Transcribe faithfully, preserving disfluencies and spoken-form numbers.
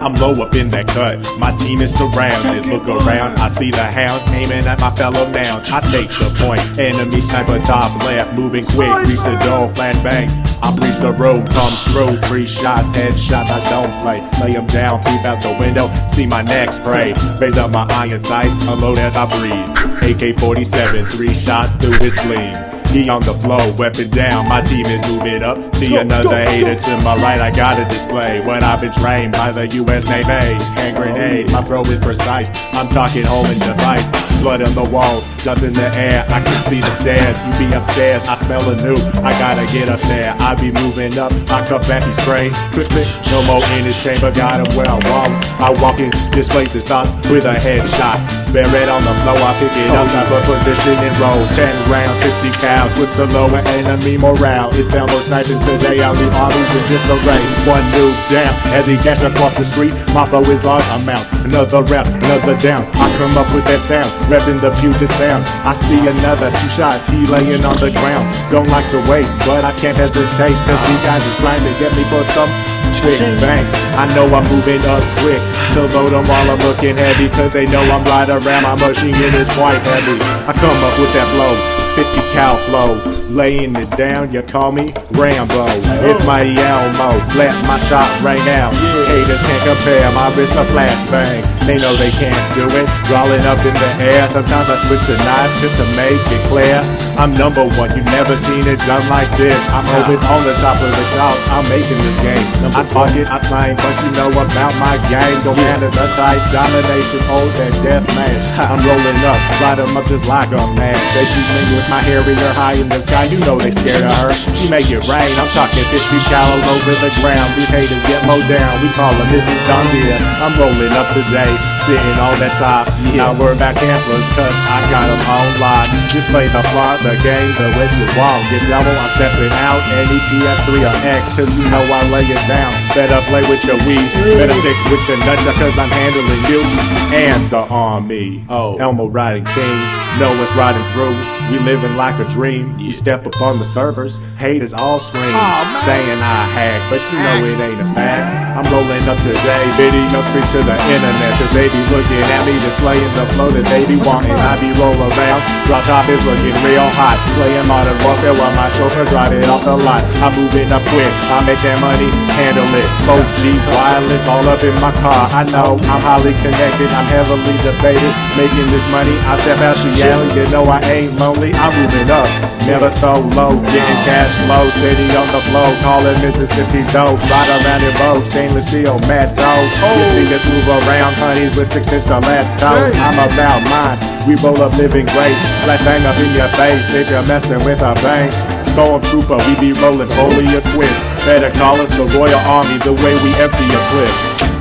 I'm low up in that cut, my team is surrounded. Look around, I see the hounds aiming at my fellow nouns. I take the point, enemy sniper top left, moving quick, reach the door, flashbang. I breach the road, come through, three shots, headshots, I don't play. Lay them down, peep out the window, see my next prey. Raise up my iron sights, unload as I breathe. A K forty-seven, three shots through his sleeve. He on the floor, weapon down, my demons move it up. See go, another go, hater go. To my right, I gotta display what I've been trained by the U S Navy. Hand grenade, my throw is precise, I'm talking home in device. Blood on the walls, dust in the air, I can see the stairs. You be upstairs, I smell a new, I gotta get up there. I be moving up, I cut back and strain. Quick, quick, no more in this chamber, got him where I walk. I walk in, this place is us with a headshot. Buried on the floor, I pick it up, grab a position and roll. Ten rounds, fifty cows, with the lower enemy morale. It's Elmo sniping today, I'll leave all these in disarray. One noob down, as he dashes across the street, my foe is large, I'm out. Another round, another down, I come up with that sound, revving the Puget Sound. I see another, two shots, he laying on the ground. Don't like to waste, but I can't hesitate, cause these guys is trying to get me for some quick bang. I know I'm moving up quick, to load them while I'm looking heavy, cause they know I'm right around. My machine is quite heavy. I come up with that blow, fifty cal flow, laying it down. You call me Rambo. It's my Elmo. Let my shot ring out. Haters can't compare. My wrist a flashbang. They know they can't do it. Rolling up in the air. Sometimes I switch the knife just to make it clear. I'm number one. You've never seen it done like this. I'm always on the top of the charts. I'm making this game. I spark it. I slang. But you know about my game. Don't matter the type. Domination. Hold that death mask. I'm rolling up. Light them up just like a match. They shoot me with my hair either high in the sky. You know they scared of her, she make it rain. I'm talking fifty cal all over the ground. We haters get mowed down, we call her Missus Dombia. I'm rolling up today, sitting on that top. Now we're back handlers, cause I got them on lock. Just play the fly, the game, the way you walk. Get double, I'm stepping out, any P S three or X, cause you know I lay it down. Better play with your weed, better stick with your nuts, cause I'm handling you and the army. Oh, Elmo riding king, know it's riding through. We living like a dream. Each step up on the servers, haters all scream, oh, saying I hack, but you know it ain't a fact. I'm rolling up today, bitty, no speak to the internet, cause they be looking at me, displaying the flow that they be wanting. I be roll around, drop top is looking real hot, playing modern warfare while my chauffeur drive it off the lot. I'm moving up quick, I make that money, handle it. four G wireless all up in my car, I know I'm highly connected, I'm heavily debated, making this money, I step out the alley, you know I ain't lonely, I'm moving up, never so low, getting cash low, steady on the flow, calling Mississippi dope, right around the road, stainless steel, metal. Oh. You see us move around, honeys with six inch stilettos. I'm about mine, we roll up living great, flat bang up in your face if you're messing with our bank. Stormtrooper, we be rolling fully equipped, better call us the Royal Army the way we empty a clip.